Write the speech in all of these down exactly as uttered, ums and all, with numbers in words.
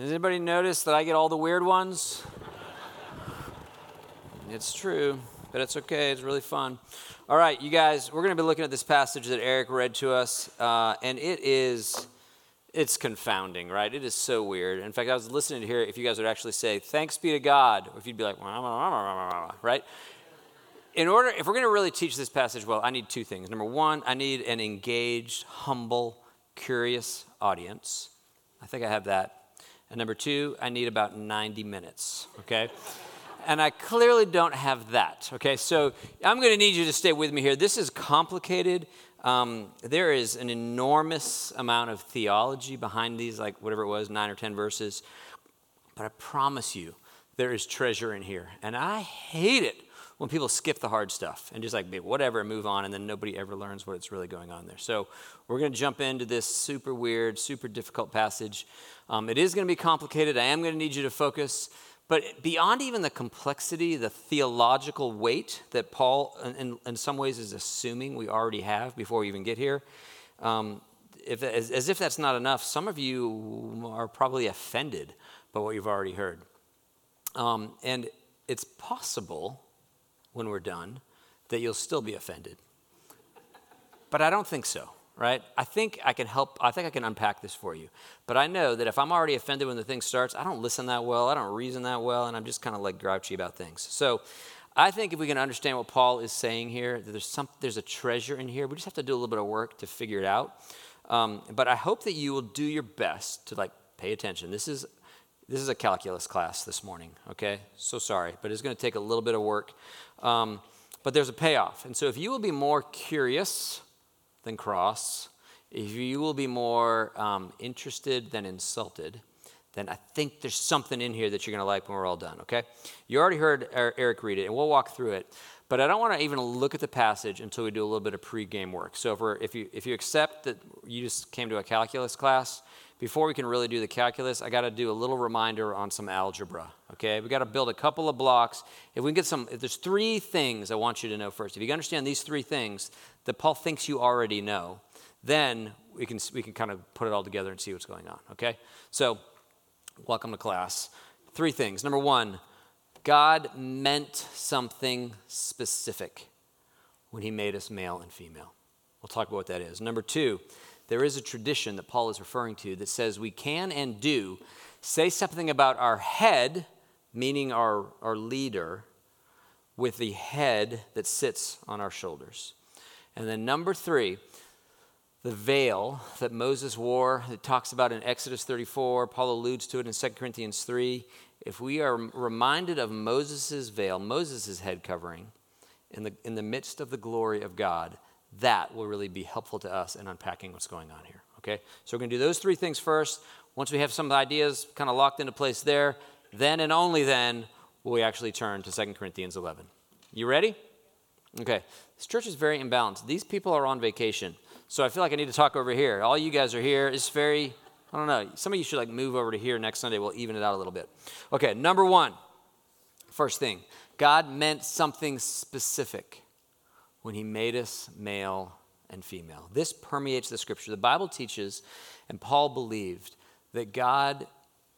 Does anybody notice that I get all the weird ones? It's true, but it's okay. It's really fun. All right, you guys, we're going to be looking at this passage that Eric read to us, uh, and it is, it's confounding, right? It is so weird. In fact, I was listening to hear if you guys would actually say, thanks be to God, or if you'd be like, right? In order, if we're going to really teach this passage well, I need two things. Number one, I need an engaged, humble, curious audience. I think I have that. And number two, I need about ninety minutes, okay? And I clearly don't have that, okay? So I'm going to need you to stay with me here. This is complicated. Um, there is an enormous amount of theology behind these, like whatever it was, nine or ten verses. But I promise you, there is treasure in here. And I hate it when people skip the hard stuff and just like, whatever, move on, and then nobody ever learns what it's really going on there. So we're going to jump into this super weird, super difficult passage. Um, it is going to be complicated. I am going to need you to focus. But beyond even the complexity, the theological weight that Paul, in, in some ways, is assuming we already have before we even get here, um, if, as, as if that's not enough, some of you are probably offended by what you've already heard. Um, and it's possible, when we're done, that you'll still be offended. But I don't think so, right? I think I can help, I think I can unpack this for you. But I know that if I'm already offended when the thing starts, I don't listen that well, I don't reason that well, and I'm just kind of like grouchy about things. So I think if we can understand what Paul is saying here, that there's some, there's a treasure in here. We just have to do a little bit of work to figure it out. Um, but I hope that you will do your best to like pay attention. This is This is a calculus class this morning, okay? So sorry, but it's going to take a little bit of work. Um, but there's a payoff. And so if you will be more curious than cross, if you will be more um, interested than insulted, then I think there's something in here that you're going to like when we're all done, okay? You already heard Eric read it, and we'll walk through it. But I don't want to even look at the passage until we do a little bit of pre-game work. So if, we're, if, you, if you accept that you just came to a calculus class, before we can really do the calculus, I got to do a little reminder on some algebra, okay? We got to build a couple of blocks. If we can get some, if there's three things I want you to know first. If you can understand these three things that Paul thinks you already know, then we can we can kind of put it all together and see what's going on, okay? So, welcome to class. Three things. Number one, God meant something specific when he made us male and female. We'll talk about what that is. Number two, there is a tradition that Paul is referring to that says we can and do say something about our head, meaning our, our leader, with the head that sits on our shoulders. And then number three, the veil that Moses wore that talks about in Exodus thirty-four, Paul alludes to it in Second Corinthians three. If we are reminded of Moses' veil, Moses' head covering, in the in the midst of the glory of God, that will really be helpful to us in unpacking what's going on here, okay? So we're going to do those three things first. Once we have some ideas kind of locked into place there, then and only then will we actually turn to Second Corinthians eleven. You ready? Okay. This church is very imbalanced. These people are on vacation, so I feel like I need to talk over here. All you guys are here. It's very, I don't know, some of you should like move over to here next Sunday. We'll even it out a little bit. Okay, number one, first thing, God meant something specific when he made us male and female. This permeates the scripture. The Bible teaches, and Paul believed, that God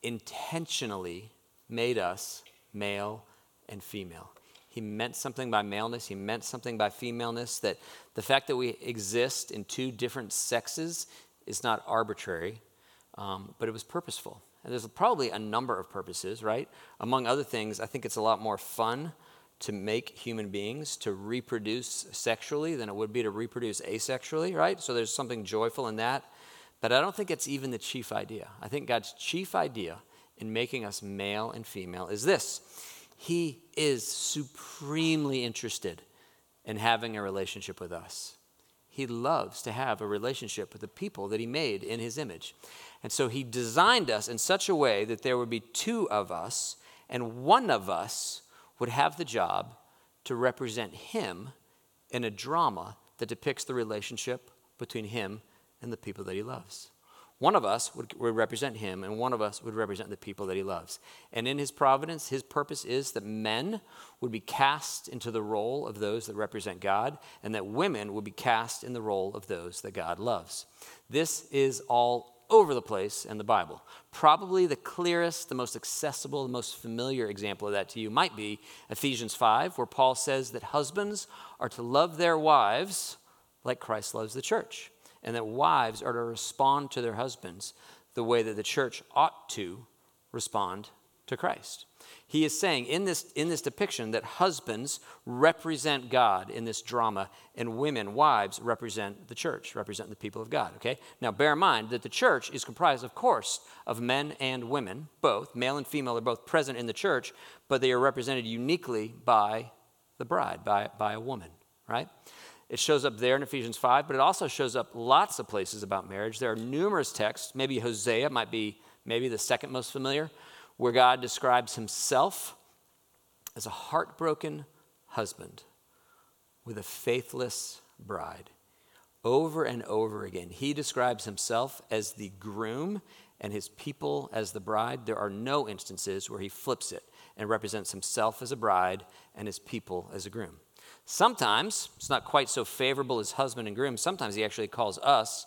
intentionally made us male and female. He meant something by maleness. He meant something by femaleness. That the fact that we exist in two different sexes is not arbitrary, um, but it was purposeful. And there's probably a number of purposes, right? Among other things, I think it's a lot more fun to make human beings to reproduce sexually than it would be to reproduce asexually, right? So there's something joyful in that. But I don't think it's even the chief idea. I think God's chief idea in making us male and female is this. He is supremely interested in having a relationship with us. He loves to have a relationship with the people that he made in his image. And so he designed us in such a way that there would be two of us, and one of us would have the job to represent him in a drama that depicts the relationship between him and the people that he loves. One of us would, would represent him, and one of us would represent the people that he loves. And in his providence, his purpose is that men would be cast into the role of those that represent God, and that women would be cast in the role of those that God loves. This is all over the place in the Bible. Probably the clearest, the most accessible, the most familiar example of that to you might be Ephesians five, where Paul says that husbands are to love their wives like Christ loves the church, and that wives are to respond to their husbands the way that the church ought to respond to Christ. He is saying in this, in this depiction that husbands represent God in this drama, and women, wives, represent the church, represent the people of God, okay? Now, bear in mind that the church is comprised, of course, of men and women, both. Male and female are both present in the church, but they are represented uniquely by the bride, by, by a woman, right? It shows up there in Ephesians five, but it also shows up lots of places about marriage. There are numerous texts. Maybe Hosea might be maybe the second most familiar, where God describes himself as a heartbroken husband with a faithless bride. Over and over again, he describes himself as the groom and his people as the bride. There are no instances where he flips it and represents himself as a bride and his people as a groom. Sometimes, it's not quite so favorable as husband and groom, sometimes he actually calls us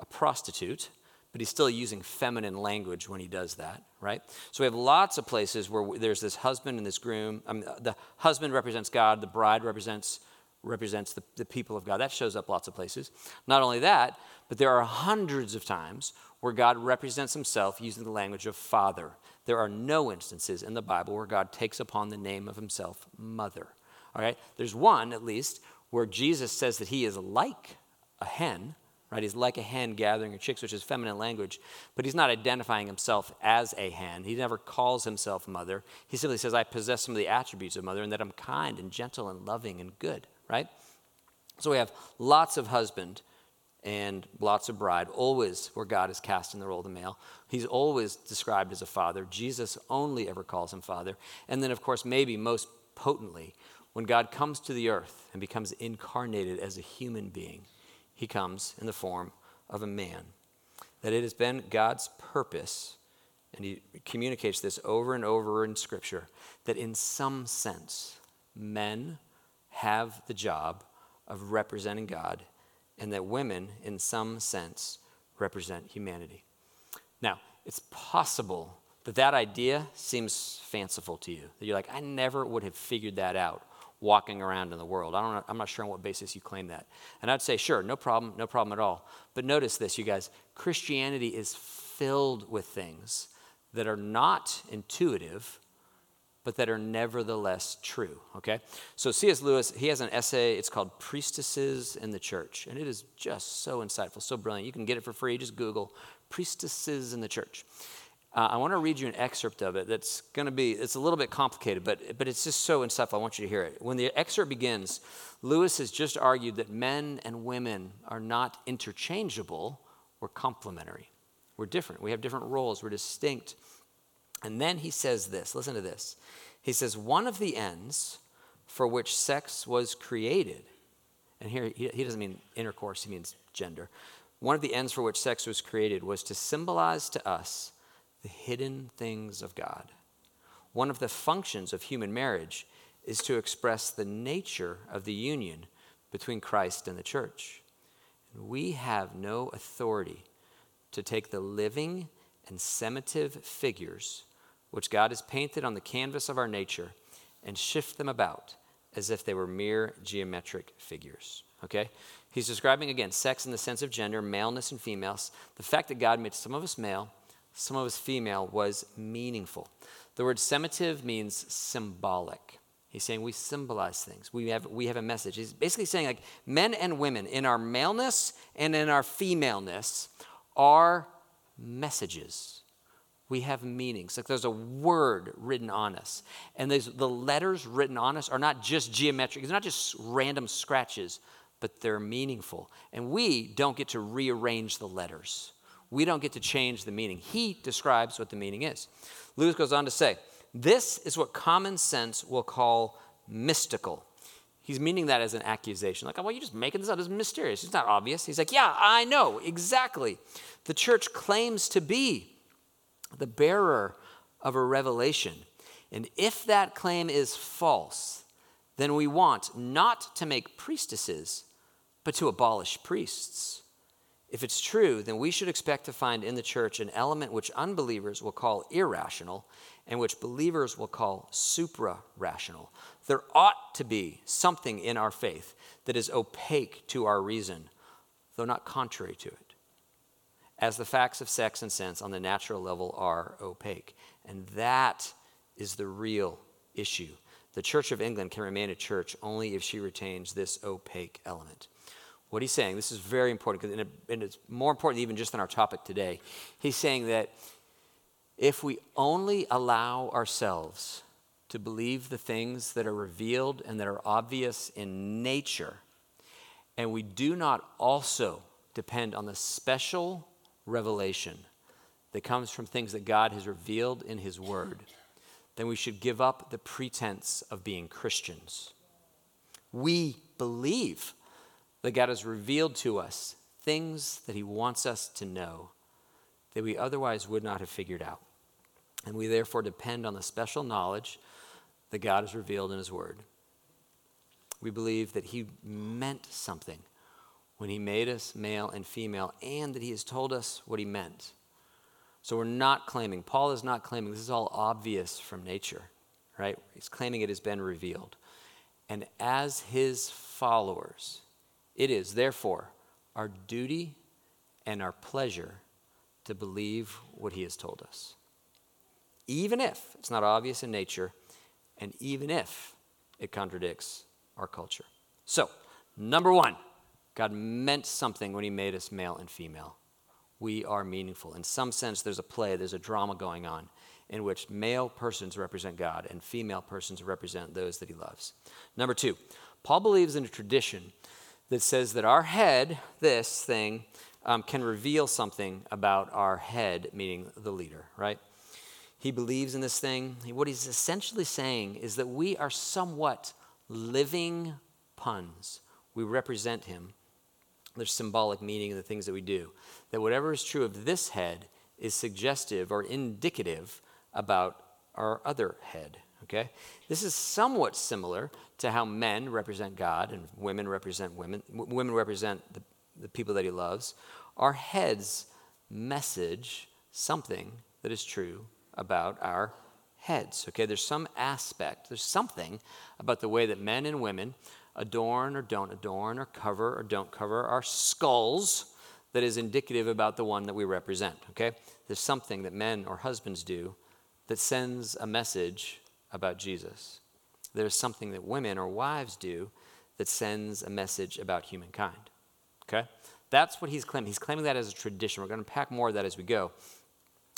a prostitute, but he's still using feminine language when he does that, right? So we have lots of places where there's this husband and this groom. I mean, the husband represents God, the bride represents represents the, the people of God. That shows up lots of places. Not only that, but there are hundreds of times where God represents himself using the language of father. There are no instances in the Bible where God takes upon the name of himself mother, all right? There's one, at least, where Jesus says that he is like a hen, right? He's like a hen gathering her chicks, which is feminine language, but he's not identifying himself as a hen. He never calls himself mother. He simply says, I possess some of the attributes of mother, and that I'm kind and gentle and loving and good, right? So we have lots of husband and lots of bride, always where God is cast in the role of the male. He's always described as a father. Jesus only ever calls him father. And then, of course, maybe most potently, when God comes to the earth and becomes incarnated as a human being, he comes in the form of a man. That it has been God's purpose, and he communicates this over and over in Scripture, that in some sense, men have the job of representing God, and that women, in some sense, represent humanity. Now, it's possible that that idea seems fanciful to you, that you're like, I never would have figured that out walking around in the world. I don't know, I'm not sure on what basis you claim that. And I'd say, sure, no problem, no problem at all. But notice this, you guys, Christianity is filled with things that are not intuitive, but that are nevertheless true, okay? So C S Lewis, he has an essay, it's called Priestesses in the Church, and it is just so insightful, so brilliant. You can get it for free, just Google Priestesses in the Church. Uh, I want to read you an excerpt of it that's going to be, it's a little bit complicated, but but it's just so insightful. I want you to hear it. When the excerpt begins, Lewis has just argued that men and women are not interchangeable. We're complementary. We're different. We have different roles. We're distinct. And then he says this. Listen to this. He says, one of the ends for which sex was created, and here he, he doesn't mean intercourse, he means gender. One of the ends for which sex was created was to symbolize to us the hidden things of God. One of the functions of human marriage is to express the nature of the union between Christ and the church. And we have no authority to take the living and semitive figures which God has painted on the canvas of our nature and shift them about as if they were mere geometric figures. Okay? He's describing, again, sex in the sense of gender, maleness and femaleness. The fact that God made some of us male, some of us female, was meaningful. The word semitive means symbolic. He's saying we symbolize things. We have we have a message. He's basically saying, like, men and women in our maleness and in our femaleness are messages. We have meanings. Like, there's a word written on us. And these, the letters written on us are not just geometric. It's not just random scratches, but they're meaningful. And we don't get to rearrange the letters. We don't get to change the meaning. He describes what the meaning is. Lewis goes on to say, this is what common sense will call mystical. He's meaning that as an accusation. Like, oh, well, you're just making this up. It's mysterious. It's not obvious. He's like, yeah, I know, exactly. The church claims to be the bearer of a revelation. And if that claim is false, then we want not to make priestesses, but to abolish priests. If it's true, then we should expect to find in the church an element which unbelievers will call irrational and which believers will call supra-rational. There ought to be something in our faith that is opaque to our reason, though not contrary to it, as the facts of sex and sense on the natural level are opaque. And that is the real issue. The Church of England can remain a church only if she retains this opaque element. What he's saying, this is very important, and it's more important even just than our topic today. He's saying that if we only allow ourselves to believe the things that are revealed and that are obvious in nature, and we do not also depend on the special revelation that comes from things that God has revealed in his word, then we should give up the pretense of being Christians. We believe that God has revealed to us things that he wants us to know that we otherwise would not have figured out. And we therefore depend on the special knowledge that God has revealed in his word. We believe that he meant something when he made us male and female, and that he has told us what he meant. So we're not claiming, Paul is not claiming, this is all obvious from nature, right? He's claiming it has been revealed. And as his followers, it is, therefore, our duty and our pleasure to believe what he has told us, even if it's not obvious in nature and even if it contradicts our culture. So, number one, God meant something when he made us male and female. We are meaningful. In some sense, there's a play, there's a drama going on in which male persons represent God and female persons represent those that he loves. Number two, Paul believes in a tradition that says that our head, this thing, um, can reveal something about our head, meaning the leader, right? He believes in this thing. What he's essentially saying is that we are somewhat living puns. We represent him. There's symbolic meaning in the things that we do. That whatever is true of this head is suggestive or indicative about our other head, okay? This is somewhat similar to how men represent God and women represent women. W- women represent the, the people that he loves. Our heads message something that is true about our heads, okay? There's some aspect, there's something about the way that men and women adorn or don't adorn or cover or don't cover our skulls that is indicative about the one that we represent, okay? There's something that men or husbands do that sends a message about Jesus. There's something that women or wives do that sends a message about humankind, okay? That's what he's claiming. He's claiming that as a tradition. We're going to unpack more of that as we go.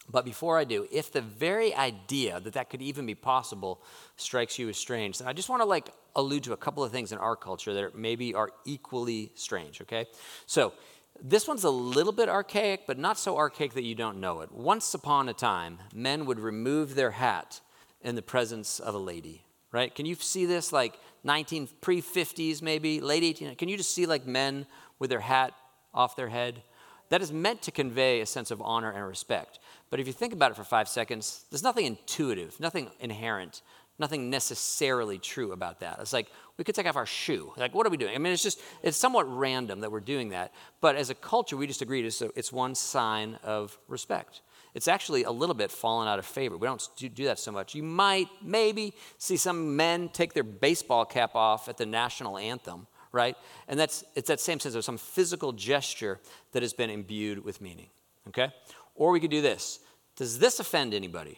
But before I do, if the very idea that that could even be possible strikes you as strange, then I just want to like allude to a couple of things in our culture that maybe are equally strange, okay? So this one's a little bit archaic, but not so archaic that you don't know it. Once upon a time, men would remove their hat in the presence of a lady, right? Can you see this like nineteen, pre-fifties maybe, late eighteen? Can you just see like men with their hat off their head? That is meant to convey a sense of honor and respect. But if you think about it for five seconds, there's nothing intuitive, nothing inherent, nothing necessarily true about that. It's like, we could take off our shoe. Like, what are we doing? I mean, it's just, it's somewhat random that we're doing that. But as a culture, we just agreed it's, it's one sign of respect. It's actually a little bit fallen out of favor. We don't do that so much. You might maybe see some men take their baseball cap off at the national anthem, right? And that's, it's that same sense of some physical gesture that has been imbued with meaning, okay? Or we could do this. Does this offend anybody?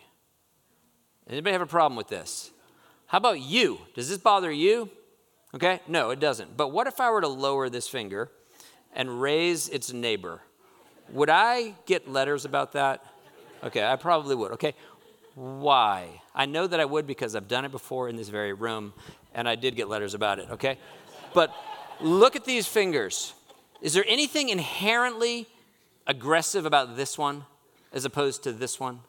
Anybody have a problem with this? How about you? Does this bother you? Okay, no, it doesn't. But what if I were to lower this finger and raise its neighbor? Would I get letters about that? Okay, I probably would, okay? Why? I know that I would because I've done it before in this very room, and I did get letters about it, okay? But look at these fingers. Is there anything inherently aggressive about this one as opposed to this one?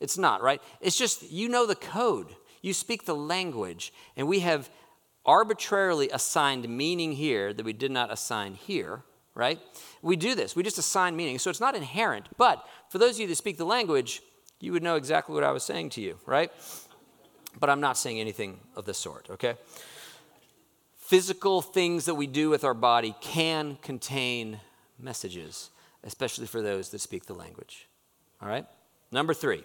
It's not, right? It's just, you know the code. You speak the language. And we have arbitrarily assigned meaning here that we did not assign here, right? We do this. We just assign meaning. So it's not inherent. But for those of you that speak the language, you would know exactly what I was saying to you, right? But I'm not saying anything of the sort, okay? Physical things that we do with our body can contain messages. especially for those that speak the language. All right? Number three,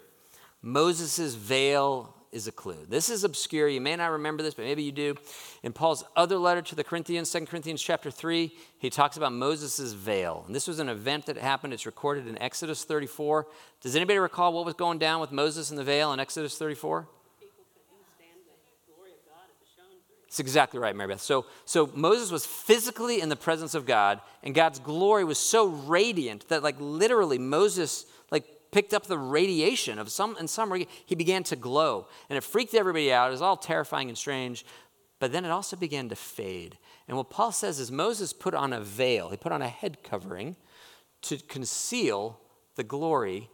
Moses' veil is a clue. This is obscure. You may not remember this, but maybe you do. In Paul's other letter to the Corinthians, Second Corinthians chapter three, he talks about Moses' veil. And this was an event that happened. It's recorded in Exodus thirty-four. Does anybody recall what was going down with Moses and the veil in Exodus thirty-four? People couldn't stand the glory of God. It was shown through. It's exactly right, Mary Beth. So, so Moses was physically in the presence of God, and God's glory was so radiant that, like, literally Moses, like, picked up the radiation of some, in some way, he began to glow. And it freaked everybody out. It was all terrifying and strange. But then it also began to fade. And what Paul says is Moses put on a veil. He put on a head covering to conceal the glory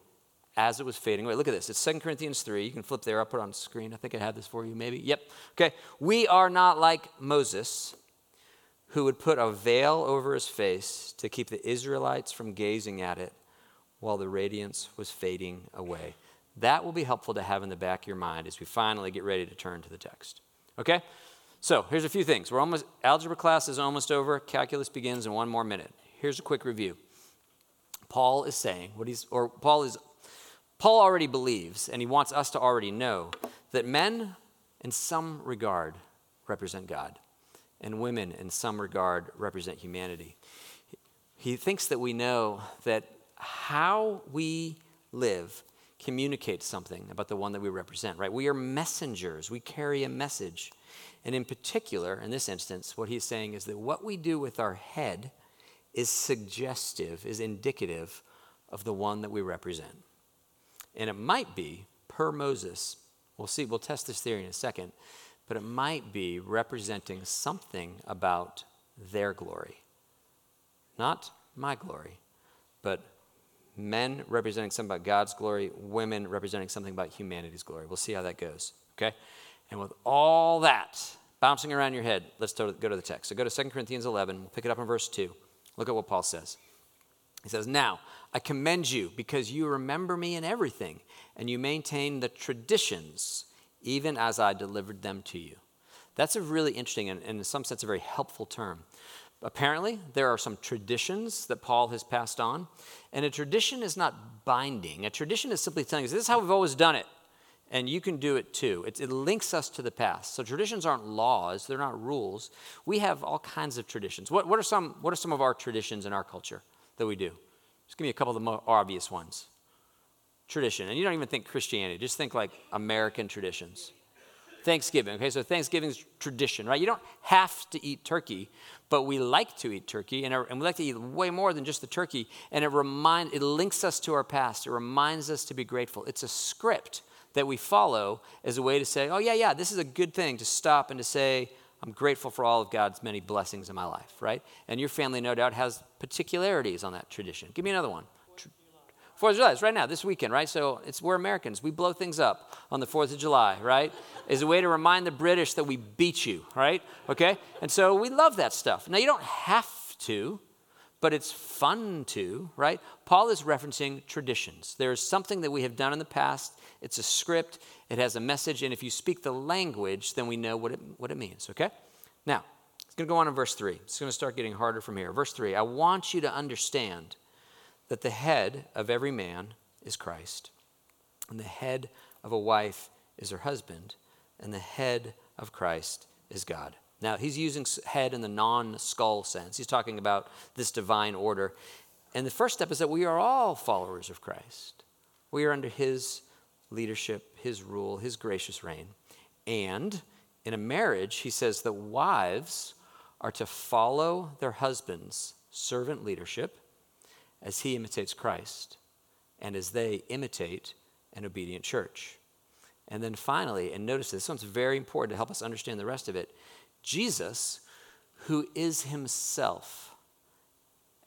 as it was fading away. Look at this. It's Second Corinthians three. You can flip there. I'll put it on the screen. I think I had this for you, maybe. Yep. Okay. We are not like Moses, who would put a veil over his face to keep the Israelites from gazing at it while the radiance was fading away. That will be helpful to have in the back of your mind as we finally get ready to turn to the text. Okay? So here's a few things. We're almost, algebra class is almost over. Calculus begins in one more minute. Here's a quick review. Paul is saying what he's, or Paul is, Paul already believes, and he wants us to already know, that men in some regard represent God, and women in some regard represent humanity. He thinks that we know that how we live communicates something about the one that we represent, right? We are messengers. We carry a message. And in particular, in this instance, what he's saying is that what we do with our head is suggestive, is indicative of the one that we represent. And it might be, per Moses, we'll see, we'll test this theory in a second, but it might be representing something about their glory. Not my glory, but men representing something about God's glory, women representing something about humanity's glory. We'll see how that goes, okay? And with all that bouncing around your head, let's go to the text. So go to Second Corinthians eleven. We'll pick it up in verse two. Look at what Paul says. He says, "Now, I commend you because you remember me in everything, and you maintain the traditions even as I delivered them to you." That's a really interesting and, and in some sense, a very helpful term. Apparently, there are some traditions that Paul has passed on, and a tradition is not binding. A tradition is simply telling us, this is how we've always done it, and you can do it too. It, it links us to the past. So traditions aren't laws. They're not rules. We have all kinds of traditions. What, what, are some, what are some of our traditions in our culture that we do? Just give me a couple of the more obvious ones. Tradition, and you don't even think Christianity. Just think like American traditions. Thanksgiving, okay, so Thanksgiving's tradition, right? You don't have to eat turkey, but we like to eat turkey, and, and we like to eat way more than just the turkey, and it remind, it links us to our past. It reminds us to be grateful. It's a script that we follow as a way to say, oh, yeah, yeah, this is a good thing to stop and to say, I'm grateful for all of God's many blessings in my life, right? And your family, no doubt, has particularities on that tradition. Give me another one. Fourth of July is right now, this weekend, right? So it's we're Americans. We blow things up on the Fourth of July, right? As a way to remind the British that we beat you, right? Okay? And so we love that stuff. Now, you don't have to, but it's fun to, right? Paul is referencing traditions. There is something that we have done in the past. It's a script. It has a message. And if you speak the language, then we know what it, what it means, okay? Now, it's going to go on in verse three. It's going to start getting harder from here. Verse three, I want you to understand that the head of every man is Christ, and the head of a wife is her husband, and the head of Christ is God. Now, he's using head in the non-skull sense. He's talking about this divine order. And the first step is that we are all followers of Christ. We are under his leadership, his rule, his gracious reign. And in a marriage, he says that wives are to follow their husbands' servant leadership, as he imitates Christ, and as they imitate an obedient church. And then finally, and notice this, this one's very important to help us understand the rest of it, Jesus, who is himself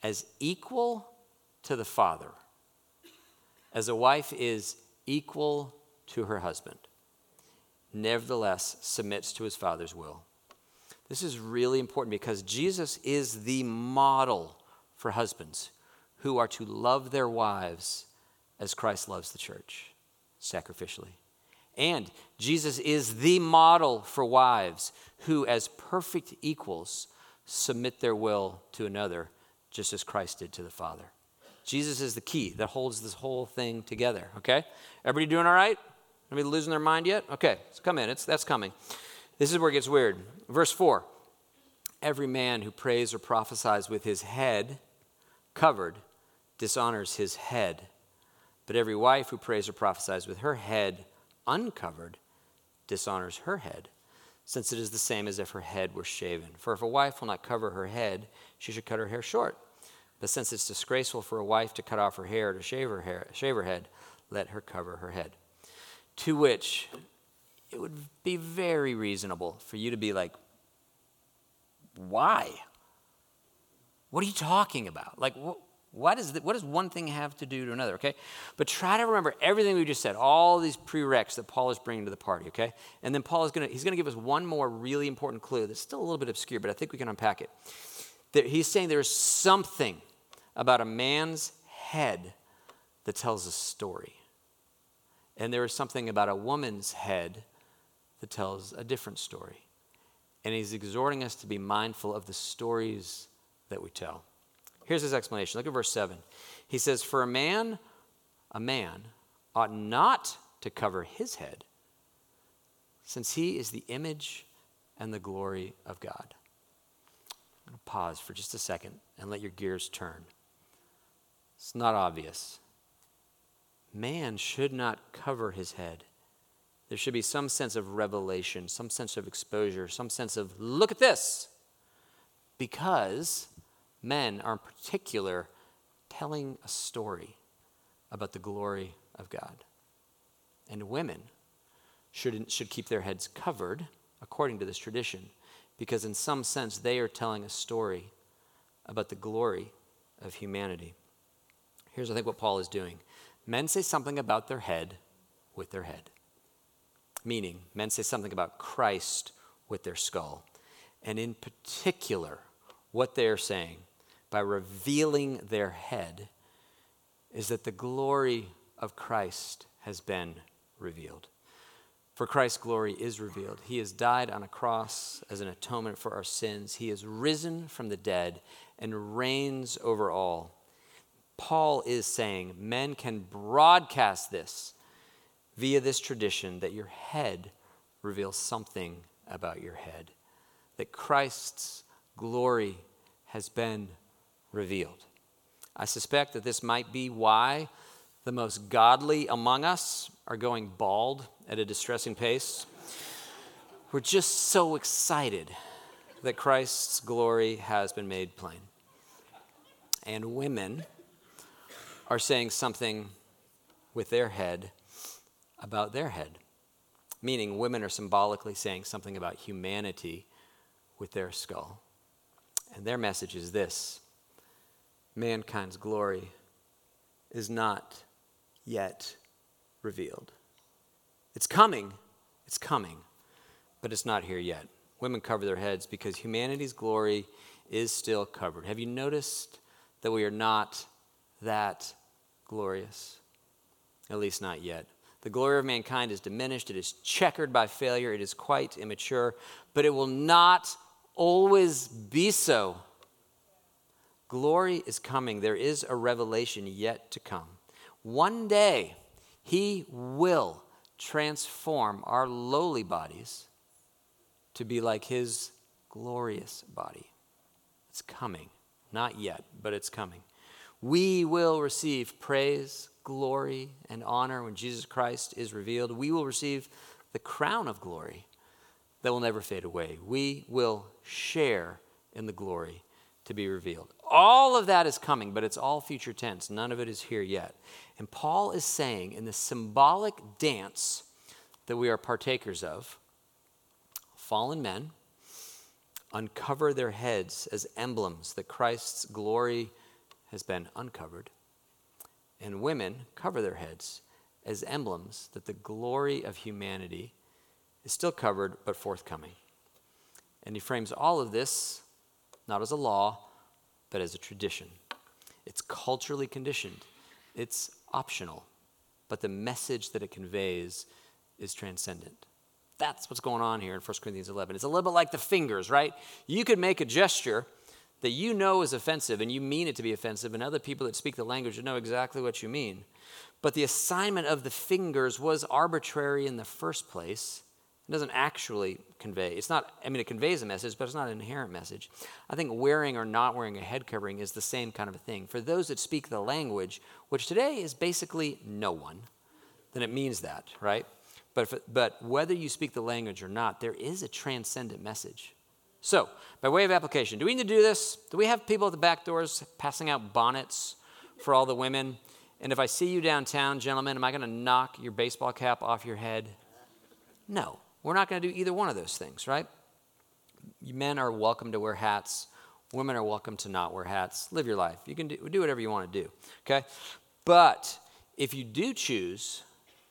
as equal to the Father, as a wife is equal to her husband, nevertheless submits to his Father's will. This is really important because Jesus is the model for husbands who are to love their wives as Christ loves the church, sacrificially. And Jesus is the model for wives who, as perfect equals, submit their will to another, just as Christ did to the Father. Jesus is the key that holds this whole thing together, okay? Everybody doing all right? Anybody losing their mind yet? Okay, so come in. It's, that's coming. This is where it gets weird. Verse four, every man who prays or prophesies with his head covered dishonors his head, but every wife who prays or prophesies with her head uncovered dishonors her head, since it is the same as if her head were shaven. For if a wife will not cover her head, she should cut her hair short. But since it's disgraceful for a wife to cut off her hair or to shave her hair, shave her head, let her cover her head. To which it would be very reasonable for you to be like, why? What are you talking about? Like, what? What, is the, what does one thing have to do to another, okay? But try to remember everything we just said, all these prereqs that Paul is bringing to the party, okay? And then Paul is going to, he's going to give us one more really important clue that's still a little bit obscure, but I think we can unpack it. That he's saying there is something about a man's head that tells a story. And there is something about a woman's head that tells a different story. And he's exhorting us to be mindful of the stories that we tell. Here's his explanation. Look at verse seven. He says, for a man, a man ought not to cover his head, since he is the image and the glory of God. I'm going to pause for just a second and let your gears turn. It's not obvious. Man should not cover his head. There should be some sense of revelation, some sense of exposure, some sense of, look at this, because men are in particular telling a story about the glory of God. And women should, should keep their heads covered, according to this tradition, because in some sense they are telling a story about the glory of humanity. Here's, I think, what Paul is doing. Men say something about their head with their head. Meaning, men say something about Christ with their skull. And in particular, what they are saying by revealing their head is that the glory of Christ has been revealed. For Christ's glory is revealed. He has died on a cross as an atonement for our sins. He is risen from the dead and reigns over all. Paul is saying men can broadcast this via this tradition that your head reveals something about your head, that Christ's glory has been revealed. I suspect that this might be why the most godly among us are going bald at a distressing pace. We're just so excited that Christ's glory has been made plain. And women are saying something with their head about their head, meaning women are symbolically saying something about humanity with their skull. And their message is this: mankind's glory is not yet revealed. It's coming, it's coming, but it's not here yet. Women cover their heads because humanity's glory is still covered. Have you noticed that we are not that glorious? At least not yet. The glory of mankind is diminished, it is checkered by failure, it is quite immature, but it will not always be so. Glory is coming. There is a revelation yet to come. One day, he will transform our lowly bodies to be like his glorious body. It's coming. Not yet, but it's coming. We will receive praise, glory, and honor when Jesus Christ is revealed. We will receive the crown of glory that will never fade away. We will share in the glory to be revealed. All of that is coming, but it's all future tense. None of it is here yet. And Paul is saying in the symbolic dance that we are partakers of, fallen men uncover their heads as emblems that Christ's glory has been uncovered, and women cover their heads as emblems that the glory of humanity is still covered, but forthcoming. And he frames all of this not as a law, but as a tradition. It's culturally conditioned. It's optional. But the message that it conveys is transcendent. That's what's going on here in First Corinthians eleven. It's a little bit like the fingers, right? You could make a gesture that you know is offensive and you mean it to be offensive, and other people that speak the language know exactly what you mean. But the assignment of the fingers was arbitrary in the first place. It doesn't actually convey. It's not, I mean, it conveys a message, but it's not an inherent message. I think wearing or not wearing a head covering is the same kind of a thing. For those that speak the language, which today is basically no one, then it means that, right? But for, but whether you speak the language or not, there is a transcendent message. So, by way of application, do we need to do this? Do we have people at the back doors passing out bonnets for all the women? And if I see you downtown, gentlemen, am I going to knock your baseball cap off your head? No, we're not going to do either one of those things, right? Men are welcome to wear hats. Women are welcome to not wear hats. Live your life. You can do, do whatever you want to do, okay? But if you do choose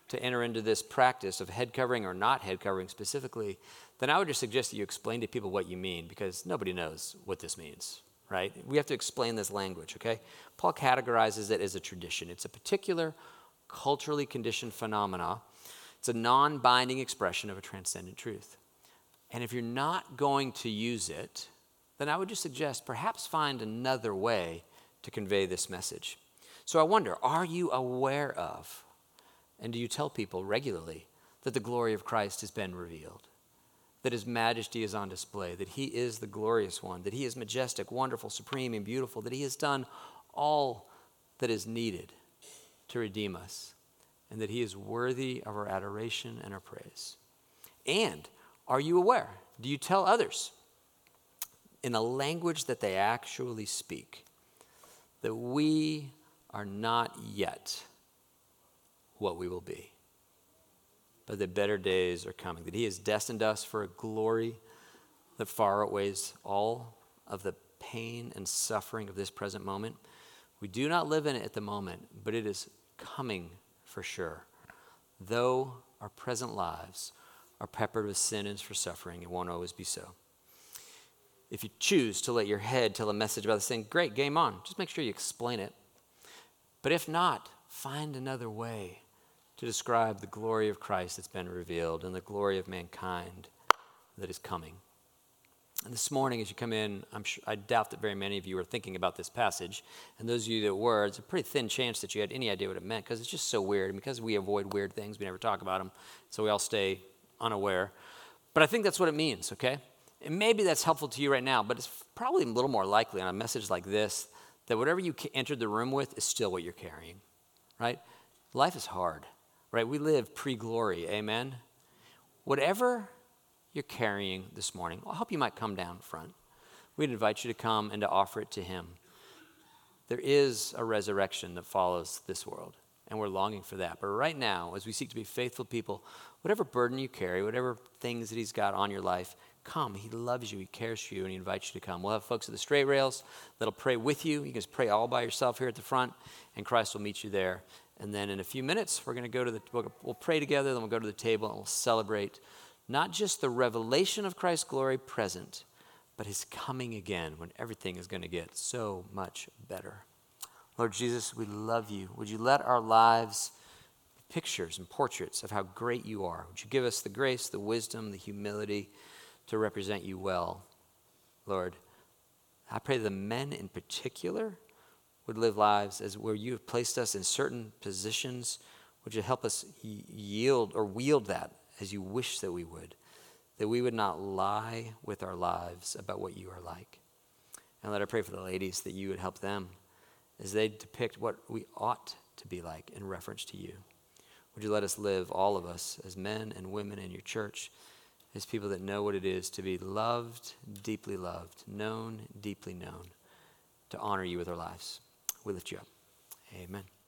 to enter into this practice of head covering or not head covering specifically, then I would just suggest that you explain to people what you mean, because nobody knows what this means, right? We have to explain this language, okay? Paul categorizes it as a tradition. It's a particular culturally conditioned phenomena. It's a non-binding expression of a transcendent truth. And if you're not going to use it, then I would just suggest perhaps find another way to convey this message. So I wonder, are you aware of, and do you tell people regularly, that the glory of Christ has been revealed, that his majesty is on display, that he is the glorious one, that he is majestic, wonderful, supreme, and beautiful, that he has done all that is needed to redeem us, and that he is worthy of our adoration and our praise? And are you aware? Do you tell others in a language that they actually speak that we are not yet what we will be, but the better days are coming, that he has destined us for a glory that far outweighs all of the pain and suffering of this present moment? We do not live in it at the moment, but it is coming for sure, though our present lives are peppered with sin and for suffering. It won't always be so. If you choose to let your head tell a message about this thing, great, game on. Just make sure you explain it. But if not, find another way to describe the glory of Christ that's been revealed and the glory of mankind that is coming. And this morning as you come in, I'm sure, I doubt that very many of you are thinking about this passage. And those of you that were, it's a pretty thin chance that you had any idea what it meant, because it's just so weird. And because we avoid weird things, we never talk about them. So we all stay unaware. But I think that's what it means, okay? And maybe that's helpful to you right now, but it's probably a little more likely on a message like this that whatever you entered the room with is still what you're carrying, right? Life is hard. Right, we live pre-glory, amen? Whatever you're carrying this morning, I hope you might come down front. We'd invite you to come and to offer it to him. There is a resurrection that follows this world, and we're longing for that. But right now, as we seek to be faithful people, whatever burden you carry, whatever things that he's got on your life, come. He loves you, he cares for you, and he invites you to come. We'll have folks at the straight rails that'll pray with you. You can just pray all by yourself here at the front, and Christ will meet you there. And then in a few minutes, we're going to go to the, we'll pray together, then we'll go to the table and we'll celebrate not just the revelation of Christ's glory present, but his coming again when everything is going to get so much better. Lord Jesus, we love you. Would you let our lives be pictures and portraits of how great you are? Would you give us the grace, the wisdom, the humility to represent you well? Lord, I pray the men in particular would live lives as where you have placed us in certain positions. Would you help us yield or wield that as you wish that we would, that we would not lie with our lives about what you are like. And let I pray for the ladies that you would help them as they depict what we ought to be like in reference to you. Would you let us live, all of us, as men and women in your church, as people that know what it is to be loved, deeply loved, known, deeply known, to honor you with our lives. We lift you up. Amen.